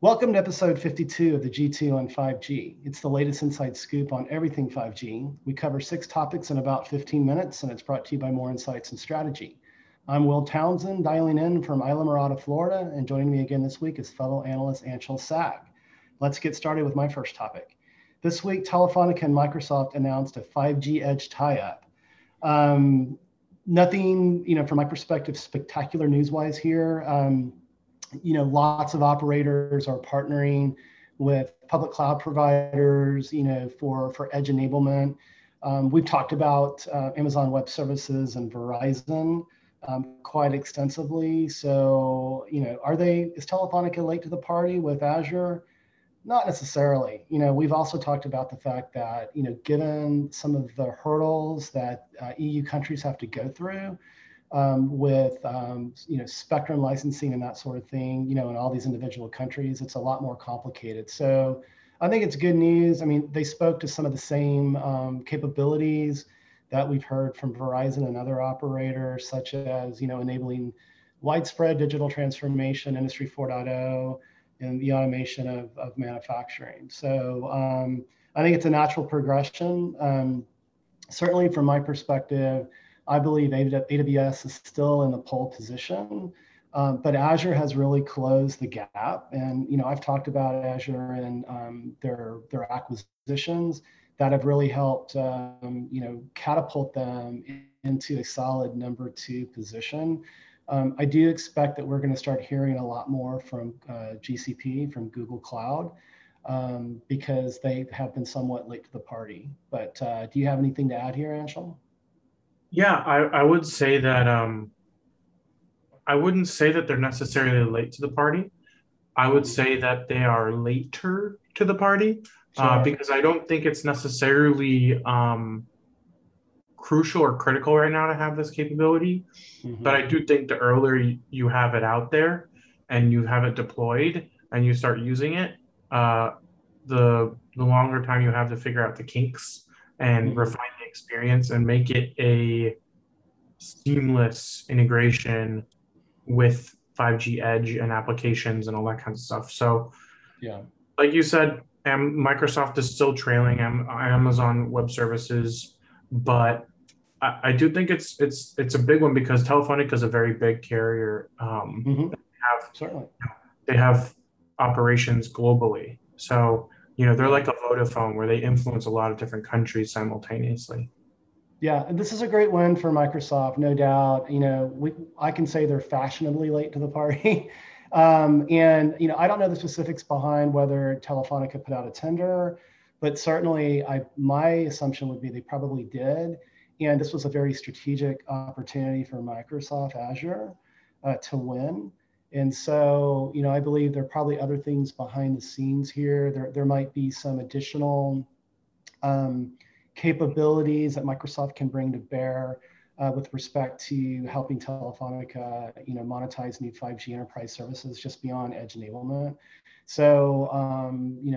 Welcome to episode 52 of the G2 on 5G. It's the latest inside scoop on everything 5G. We cover 6 topics in about 15 minutes, and it's brought to you by More Insights and Strategy. I'm Will Townsend, dialing in from Isla Mirada, Florida, and joining me again this week is fellow analyst Anshel Sag. Let's get started with my first topic. This week, Telefonica and Microsoft announced a 5G Edge tie-up. Nothing, from my perspective, spectacular news-wise here. Lots of operators are partnering with public cloud providers, for edge enablement. We've talked about Amazon Web Services and Verizon quite extensively. So, is Telefonica late to the party with Azure? Not necessarily. We've also talked about the fact that, given some of the hurdles that EU countries have to go through, with spectrum licensing and that sort of thing, in all these individual countries, it's a lot more complicated. So I think it's good news. I mean, they spoke to some of the same capabilities that we've heard from Verizon and other operators, such as, enabling widespread digital transformation, Industry 4.0, and the automation of manufacturing. So I think it's a natural progression. Certainly from my perspective, I believe AWS is still in the pole position, but Azure has really closed the gap. And I've talked about Azure and their acquisitions that have really helped catapult them into a solid number 2 position. I do expect that we're going to start hearing a lot more from GCP, from Google Cloud, because they have been somewhat late to the party. But do you have anything to add here, Anshel? Yeah, I would say that I wouldn't say that they're necessarily late to the party. I would say that they are later to the party, because I don't think it's necessarily crucial or critical right now to have this capability. Mm-hmm. But I do think the earlier you have it out there and you have it deployed and you start using it, the longer time you have to figure out the kinks and mm-hmm. refine the experience and make it a seamless integration with 5G Edge and applications and all that kind of stuff. So yeah, like you said, Microsoft is still trailing Amazon Web Services, but I do think it's a big one because Telefonica is a very big carrier. Mm-hmm. They have operations globally. So, they're like a Vodafone where they influence a lot of different countries simultaneously. Yeah, and this is a great win for Microsoft, no doubt. I can say they're fashionably late to the party. And I don't know the specifics behind whether Telefonica put out a tender, but certainly my assumption would be they probably did. And this was a very strategic opportunity for Microsoft Azure to win. And so, I believe there are probably other things behind the scenes here. There might be some additional capabilities that Microsoft can bring to bear with respect to helping Telefonica, monetize new 5G enterprise services just beyond edge enablement. So,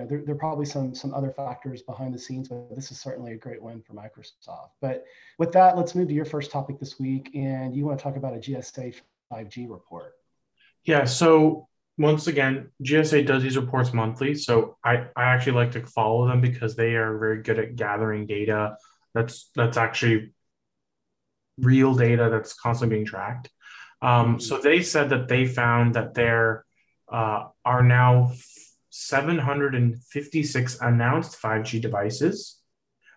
there are probably some other factors behind the scenes, but this is certainly a great win for Microsoft. But with that, let's move to your first topic this week, and you want to talk about a GSA 5G report. Yeah, so once again, GSA does these reports monthly, so I actually like to follow them because they are very good at gathering data that's actually real data that's constantly being tracked. So they said that they found that there are now 756 announced 5G devices,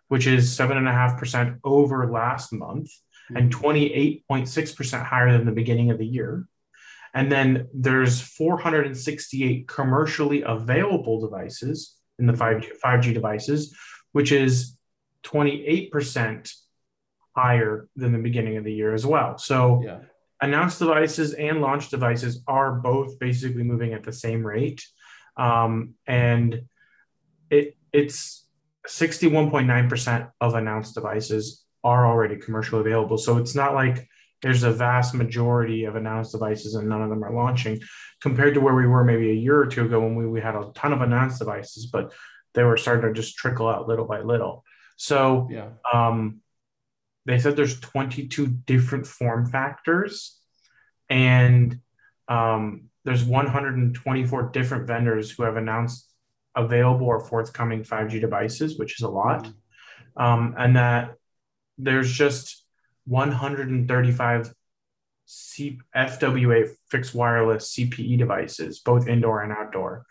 which is 7.5% over last month and 28.6% higher than the beginning of the year. And then there's 468 commercially available devices in the 5G devices, which is 28% higher than the beginning of the year as well. So yeah, announced devices and launch devices are both basically moving at the same rate. And it's 61.9% of announced devices are already commercially available. So it's not like there's a vast majority of announced devices and none of them are launching compared to where we were maybe a year or two ago when we had a ton of announced devices, but they were starting to just trickle out little by little. So yeah, they said there's 22 different form factors and there's 124 different vendors who have announced available or forthcoming 5G devices, which is a lot. And that there's just 135 FWA fixed wireless CPE devices, both indoor and outdoor,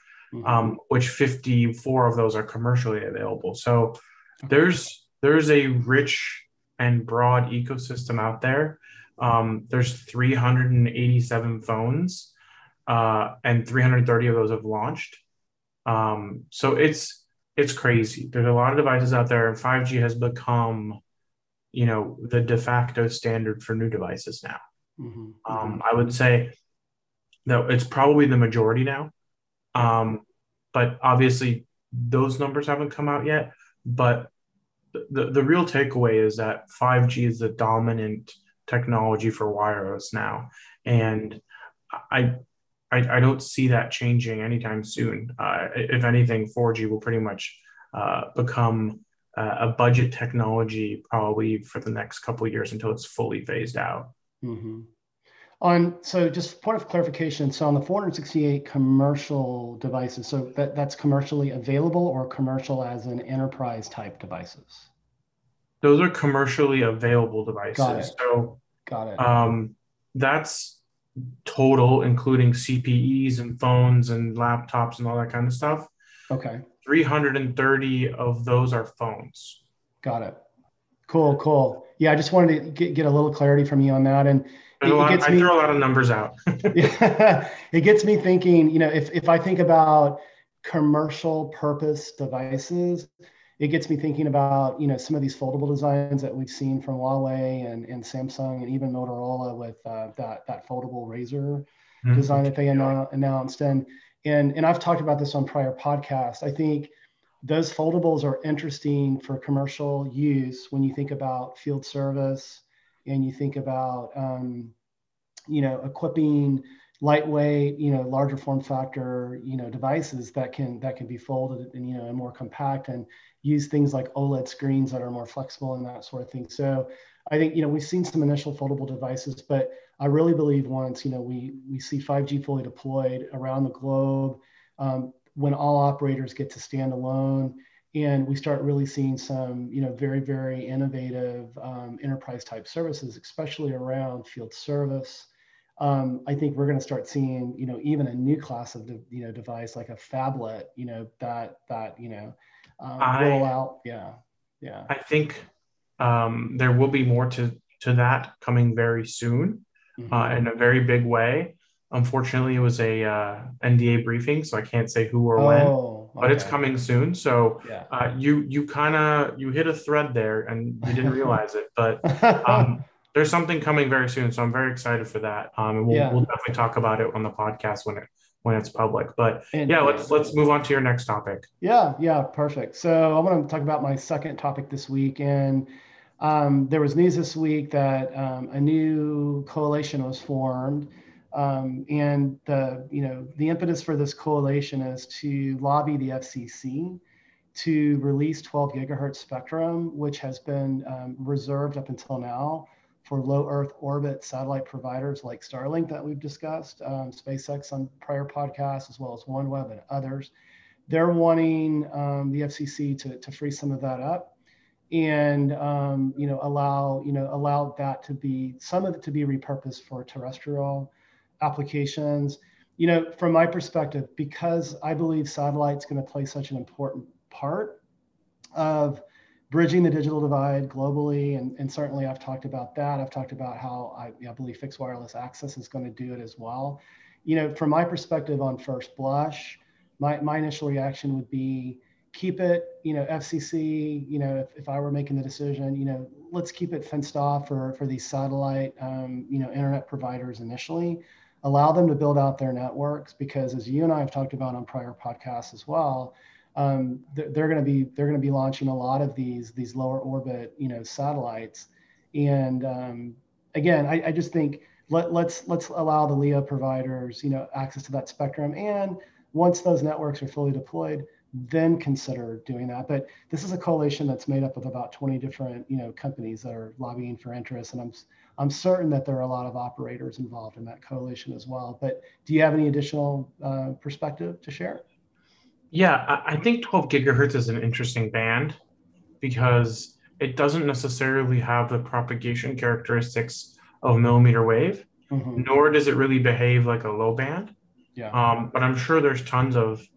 which 54 of those are commercially available. So there's a rich and broad ecosystem out there. There's 387 phones, and 330 of those have launched. So it's crazy. There's a lot of devices out there, and 5G has become, you know, the de facto standard for new devices now. I would say that it's probably the majority now. But obviously those numbers haven't come out yet, but the real takeaway is that 5G is the dominant technology for wireless now. And I don't see that changing anytime soon. If anything, 4G will pretty much become a budget technology probably for the next couple of years until it's fully phased out. So just point of clarification. So on the 468 commercial devices, so that's commercially available or commercial as an enterprise type devices? Those are commercially available devices. Got it. So that's total, including CPEs and phones and laptops and all that kind of stuff. Okay. 330 of those are phones. Got it. Cool, cool. Yeah, I just wanted to get a little clarity from you on that. And I throw a lot of numbers out. It gets me thinking, you know, if I think about commercial purpose devices, it gets me thinking about, you know, some of these foldable designs that we've seen from Huawei and Samsung and even Motorola with that foldable Razor design that they announced. And I've talked about this on prior podcasts. I think those foldables are interesting for commercial use when you think about field service and you think about, you know, equipping lightweight, you know, larger form factor, you know, devices that can be folded and, you know, and more compact and use things like OLED screens that are more flexible and that sort of thing. So I think, you know, we've seen some initial foldable devices, but I really believe once, you know, we see 5G fully deployed around the globe, when all operators get to stand alone and we start really seeing some, you know, very, very innovative enterprise type services, especially around field service. I think we're going to start seeing, you know, even a new class of, you know, device like a phablet, you know, that, you know, roll out. Yeah. Yeah. I think there will be more to that coming very soon in a very big way. Unfortunately, it was a NDA briefing, so I can't say who or when, but it's coming soon. So you hit a thread there and you didn't realize it, but there's something coming very soon. So I'm very excited for that. And we'll definitely talk about it on the podcast when it's public, but let's move on to your next topic. Yeah. Perfect. So I want to talk about my second topic this week. And there was news this week that a new coalition was formed. And the impetus for this coalition is to lobby the FCC to release 12 gigahertz spectrum, which has been reserved up until now for low Earth orbit satellite providers like Starlink that we've discussed, SpaceX on prior podcasts, as well as OneWeb and others. They're wanting the FCC to free some of that up and allow that to be, some of it to be repurposed for terrestrial applications. You know, from my perspective, because I believe satellite's going to play such an important part of bridging the digital divide globally, and certainly I've talked about that. I've talked about how I believe fixed wireless access is going to do it as well. You know, from my perspective on first blush, my initial reaction would be keep it, you know, FCC, you know, if I were making the decision, you know, let's keep it fenced off for these satellite, internet providers initially. Allow them to build out their networks, because as you and I have talked about on prior podcasts as well, they're going to be launching a lot of these lower orbit, you know, satellites. And again, I just think let's allow the LEO providers, you know, access to that spectrum. And once those networks are fully deployed, then consider doing that. But this is a coalition that's made up of about 20 different, you know, companies that are lobbying for interest. And I'm I'm certain that there are a lot of operators involved in that coalition as well. But do you have any additional perspective to share? Yeah, I think 12 gigahertz is an interesting band because it doesn't necessarily have the propagation characteristics of millimeter wave, mm-hmm. nor does it really behave like a low band. Yeah. But I'm sure there's tons of,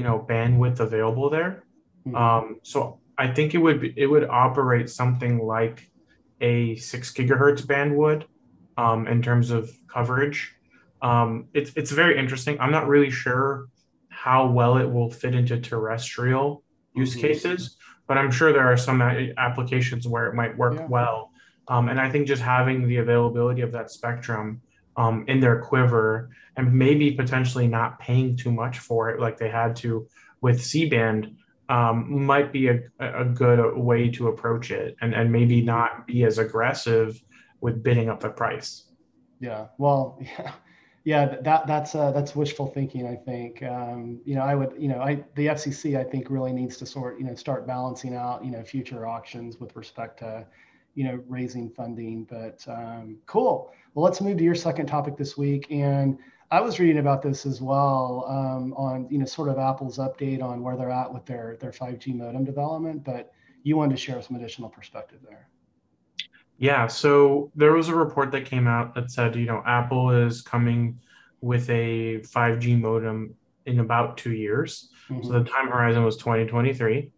bandwidth available there. Mm-hmm. So I think it would operate something like a 6 gigahertz band would in terms of coverage. It's very interesting. I'm not really sure how well it will fit into terrestrial use mm-hmm. cases, but I'm sure there are some applications where it might work yeah. well. And I think just having the availability of that spectrum in their quiver and maybe potentially not paying too much for it like they had to with C-band might be a good way to approach it and maybe not be as aggressive with bidding up the price. Yeah, well, yeah, that's wishful thinking, I think. The FCC, I think, really needs to start balancing out, future auctions with respect to, raising funding, but cool. Well, let's move to your second topic this week. And I was reading about this as well on, sort of Apple's update on where they're at with their 5G modem development, but you wanted to share some additional perspective there. Yeah, so there was a report that came out that said, Apple is coming with a 5G modem in about 2 years. Mm-hmm. So the time horizon was 2023.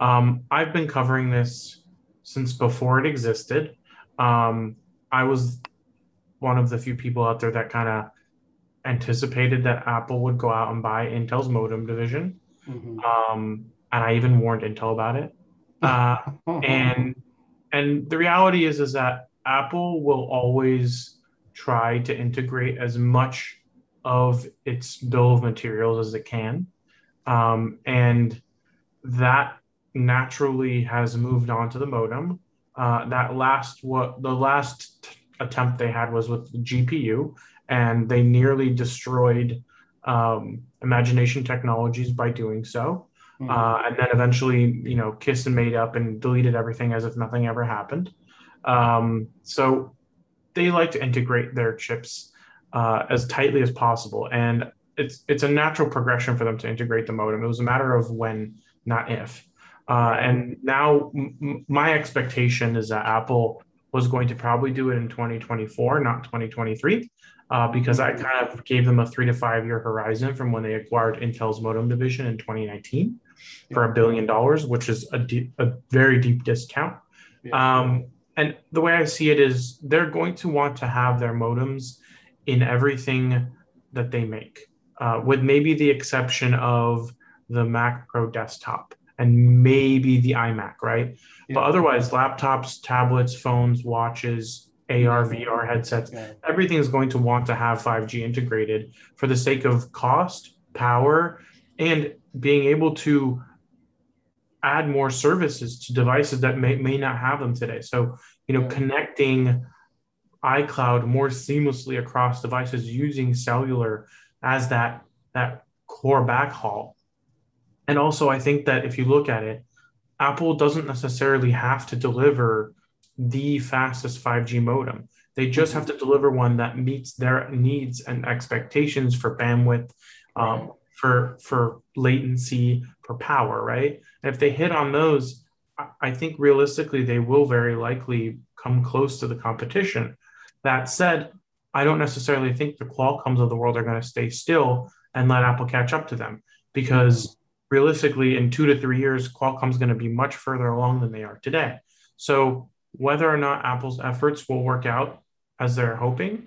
I've been covering this since before it existed. I was one of the few people out there that kind of anticipated that Apple would go out and buy Intel's modem division. Mm-hmm. And I even warned Intel about it. And the reality is that Apple will always try to integrate as much of its bill of materials as it can. And that naturally has moved on to the modem. The last attempt they had was with the GPU, and they nearly destroyed Imagination Technologies by doing so. Mm-hmm. And then eventually, kissed and made up and deleted everything as if nothing ever happened. So they like to integrate their chips as tightly as possible. And it's a natural progression for them to integrate the modem. It was a matter of when, not if. And now my expectation is that Apple was going to probably do it in 2024, not 2023. Because I kind of gave them a 3 to 5 year horizon from when they acquired Intel's modem division in 2019 for $1 billion, which is a very deep discount. Yeah. And the way I see it is they're going to want to have their modems in everything that they make, with maybe the exception of the Mac Pro desktop and maybe the iMac, right? Yeah. But otherwise, laptops, tablets, phones, watches, AR, VR headsets, everything is going to want to have 5G integrated for the sake of cost, power, and being able to add more services to devices that may not have them today. So, connecting iCloud more seamlessly across devices using cellular as that core backhaul. And also, I think that if you look at it, Apple doesn't necessarily have to deliver the fastest 5G modem. They just have to deliver one that meets their needs and expectations for bandwidth, for latency, for power, right? And if they hit on those, I think realistically, they will very likely come close to the competition. That said, I don't necessarily think the Qualcomms of the world are going to stay still and let Apple catch up to them, because realistically, in 2 to 3 years, Qualcomm's going to be much further along than they are today. So whether or not Apple's efforts will work out as they're hoping,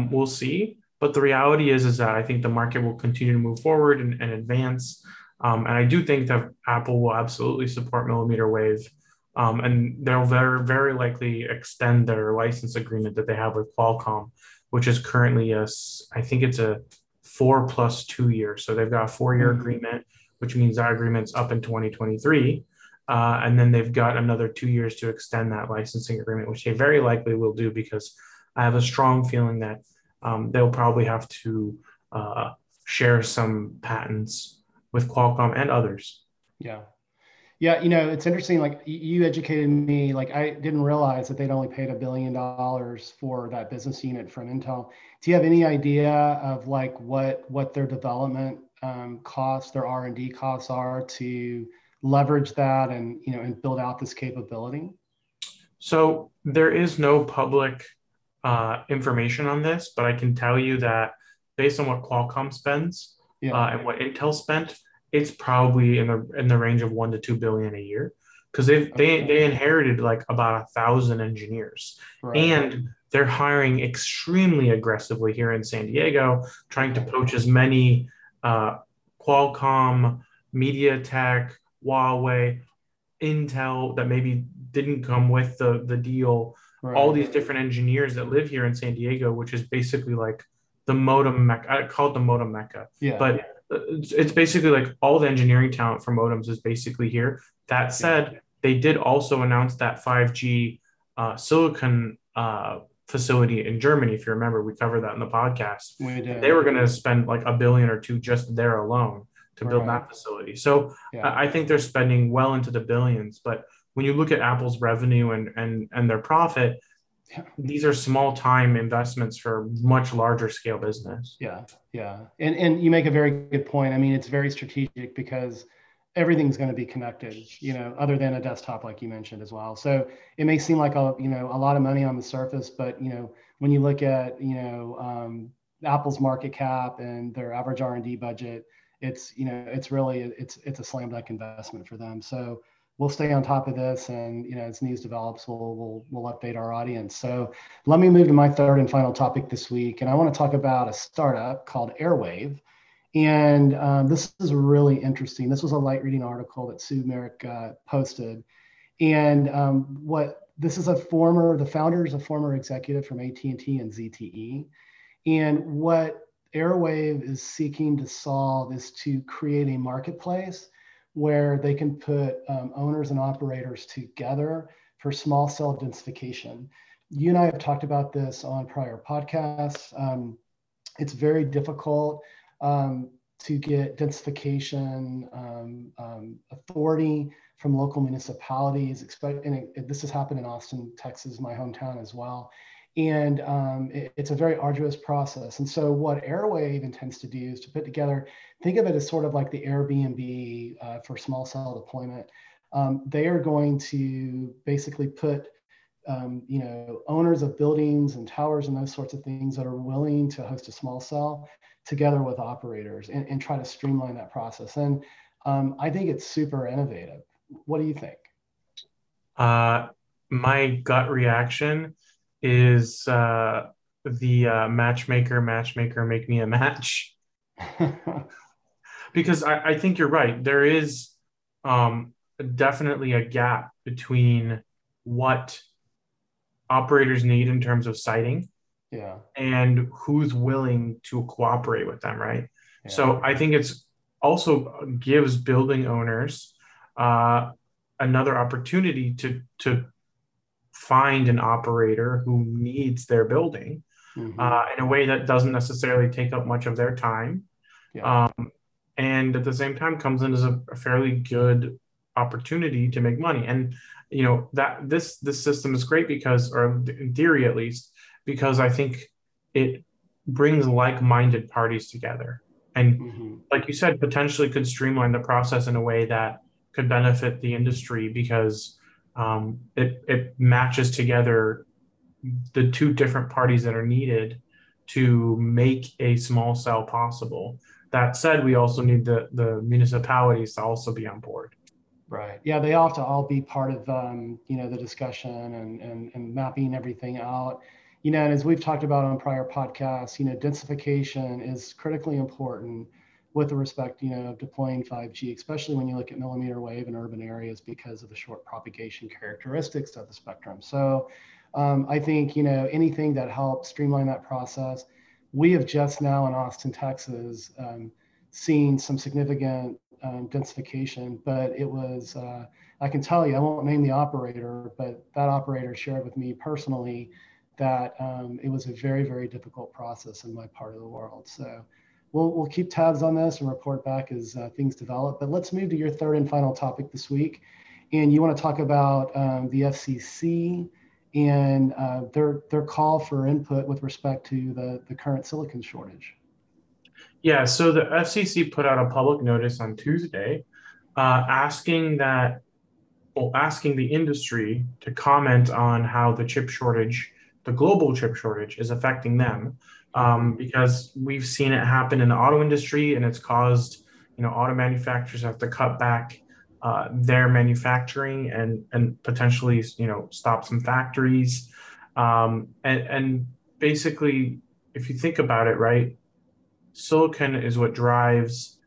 we'll see. But the reality is that I think the market will continue to move forward and advance. And I do think that Apple will absolutely support millimeter wave. And they'll very, very likely extend their license agreement that they have with Qualcomm, which is currently, I think it's a 4 plus 2 years. So they've got a 4-year mm-hmm. agreement, which means that agreement's up in 2023. And then they've got another 2 years to extend that licensing agreement, which they very likely will do, because I have a strong feeling that they'll probably have to share some patents with Qualcomm and others. Yeah. Yeah, you know, it's interesting, like you educated me, like I didn't realize that they'd only paid $1 billion for that business unit from Intel. Do you have any idea of like what their development costs, their R&D costs are to leverage that and, you know, and build out this capability? So there is no public information on this, but I can tell you that based on what Qualcomm spends and what Intel spent, it's probably in the range of $1 to $2 billion a year, because they inherited like about 1,000 engineers, right, and they're hiring extremely aggressively here in San Diego, trying to poach as many Qualcomm, MediaTek, Huawei, Intel that maybe didn't come with the deal. Right. All these different engineers that live here in San Diego, which is basically like the modem mecca. I call it the modem mecca, but it's basically like all the engineering talent for modems is basically here. That said, they did also announce that 5G silicon facility in Germany. If you remember, we covered that in the podcast. We did. They were going to spend like $1 billion or $2 billion just there alone to build that facility. So I think they're spending well into the billions. But when you look at Apple's revenue and their profit, these are small time investments for much larger scale business. And you make a very good point. I mean, it's very strategic because everything's going to be connected, you know, other than a desktop, like you mentioned as well. So it may seem like a lot of money on the surface, but you know, when you look at, you know, Apple's market cap and their average R&D budget, it's really a slam dunk investment for them. So we'll stay on top of this, and you know, as news develops, we'll update our audience. So let me move to my third and final topic this week, and I want to talk about a startup called Airwaive, and this is really interesting. This was a light reading article that Sue Merrick posted, and the founder is a former executive from AT&T and ZTE, and what Airwaive is seeking to solve is to create a marketplace where they can put owners and operators together for small cell densification. You and I have talked about this on prior podcasts. It's very difficult to get densification authority from local municipalities, and this has happened in Austin, Texas, my hometown as well. And it's a very arduous process. And so what Airwaive intends to do is to put together, think of it as sort of like the Airbnb for small cell deployment. They are going to basically put, you know, owners of buildings and towers and those sorts of things that are willing to host a small cell together with operators and try to streamline that process. And I think it's super innovative. What do you think? My gut reaction is the matchmaker make me a match. Because I think you're right. There is definitely a gap between what operators need in terms of siting and who's willing to cooperate with them, right? Yeah. So I think it's also gives building owners another opportunity to find an operator who needs their building in a way that doesn't necessarily take up much of their time. Yeah. And at the same time comes in as a fairly good opportunity to make money. And, you know, that this system is great because, or in theory, at least, because I think it brings like-minded parties together. And like you said, potentially could streamline the process in a way that could benefit the industry because it matches together the two different parties that are needed to make a small cell possible. That said, we also need the municipalities to also be on board. Right. Yeah, they all have to be part of you know, the discussion and mapping everything out. You know, and as we've talked about on prior podcasts, you know, densification is critically important with respect, you know, deploying 5G, especially when you look at millimeter wave in urban areas because of the short propagation characteristics of the spectrum. So I think, you know, anything that helps streamline that process. We have just now in Austin, Texas, seen some significant densification, but it was, I can tell you, I won't name the operator, but that operator shared with me personally that it was a very, very difficult process in my part of the world. So We'll keep tabs on this and report back as things develop. But let's move to your third and final topic this week. And you want to talk about the FCC and their call for input with respect to the current silicon shortage. Yeah, so the FCC put out a public notice on Tuesday asking the industry to comment on how the chip shortage, the global chip shortage, is affecting them, because we've seen it happen in the auto industry, and it's caused, auto manufacturers have to cut back their manufacturing and potentially, stop some factories. And basically, if you think about it, right, silicon is what drives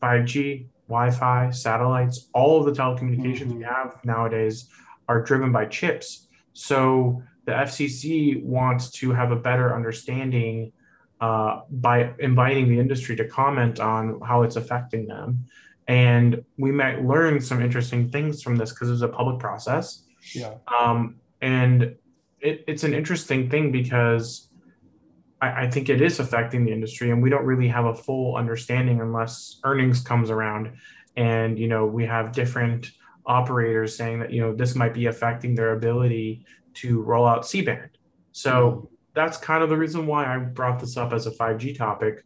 5G, Wi-Fi, satellites. All of the telecommunications we have nowadays are driven by chips. So the FCC wants to have a better understanding by inviting the industry to comment on how it's affecting them. And we might learn some interesting things from this because it's a public process. Yeah. And it's an interesting thing because I think it is affecting the industry, and we don't really have a full understanding unless earnings comes around, and we have different operators saying that this might be affecting their ability to roll out C-band. So that's kind of the reason why I brought this up as a 5G topic,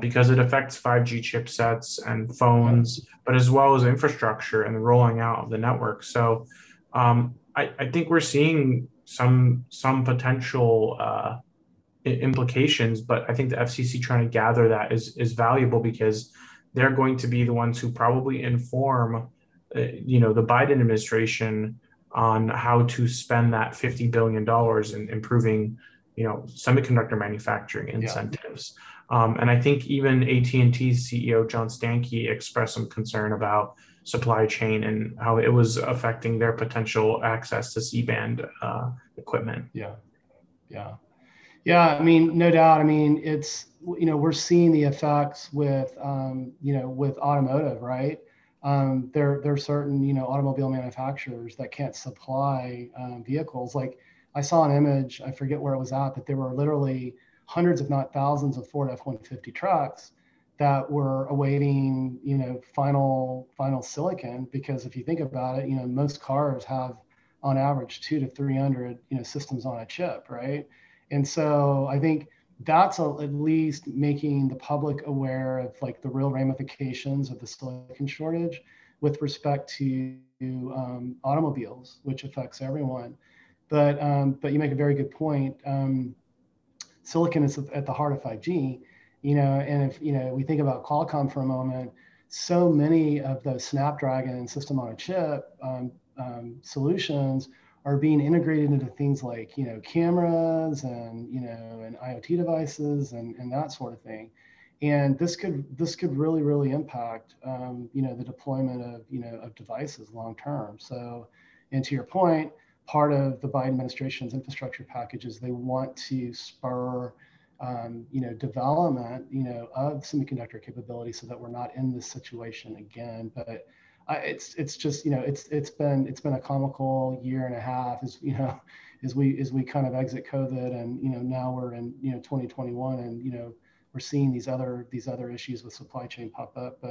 because it affects 5G chipsets and phones, but as well as infrastructure and the rolling out of the network. So I think we're seeing some potential implications, but I think the FCC trying to gather that is valuable because they're going to be the ones who probably inform, the Biden administration on how to spend that $50 billion in improving, semiconductor manufacturing incentives. And I think even AT&T CEO John Stankey expressed some concern about supply chain and how it was affecting their potential access to C-band equipment. Yeah, I mean, no doubt. I mean, it's, we're seeing the effects with, with automotive, right? There are certain, automobile manufacturers that can't supply vehicles. Like I saw an image, I forget where it was at, but there were literally hundreds, if not thousands, of Ford F-150 trucks that were awaiting, final silicon. Because if you think about it, most cars have on average 200 to 300, systems on a chip, right? And so I think that's at least making the public aware of like the real ramifications of the silicon shortage with respect to automobiles, which affects everyone. But you make a very good point. Silicon is at the heart of 5G, and if we think about Qualcomm for a moment, so many of those Snapdragon system on a chip solutions are being integrated into things like, cameras and, and IoT devices and that sort of thing. And this could really, really impact, the deployment of, of devices long-term. So, and to your point, part of the Biden administration's infrastructure package is they want to spur, development, of semiconductor capability so that we're not in this situation again. But it's just, it's been a comical year and a half as we kind of exit COVID, and now we're in 2021, and we're seeing these other issues with supply chain pop up.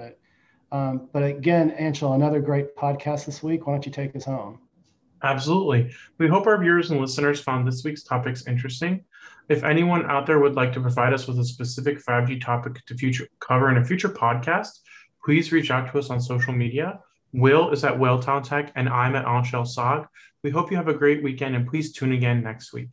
But again, Anshel, another great podcast this week. Why don't you take us home? Absolutely. We hope our viewers and listeners found this week's topics interesting. If anyone out there would like to provide us with a specific 5G topic to cover in a future podcast, please reach out to us on social media. Will is at Welltown Tech, and I'm at Anshel Sog. We hope you have a great weekend, and please tune again next week.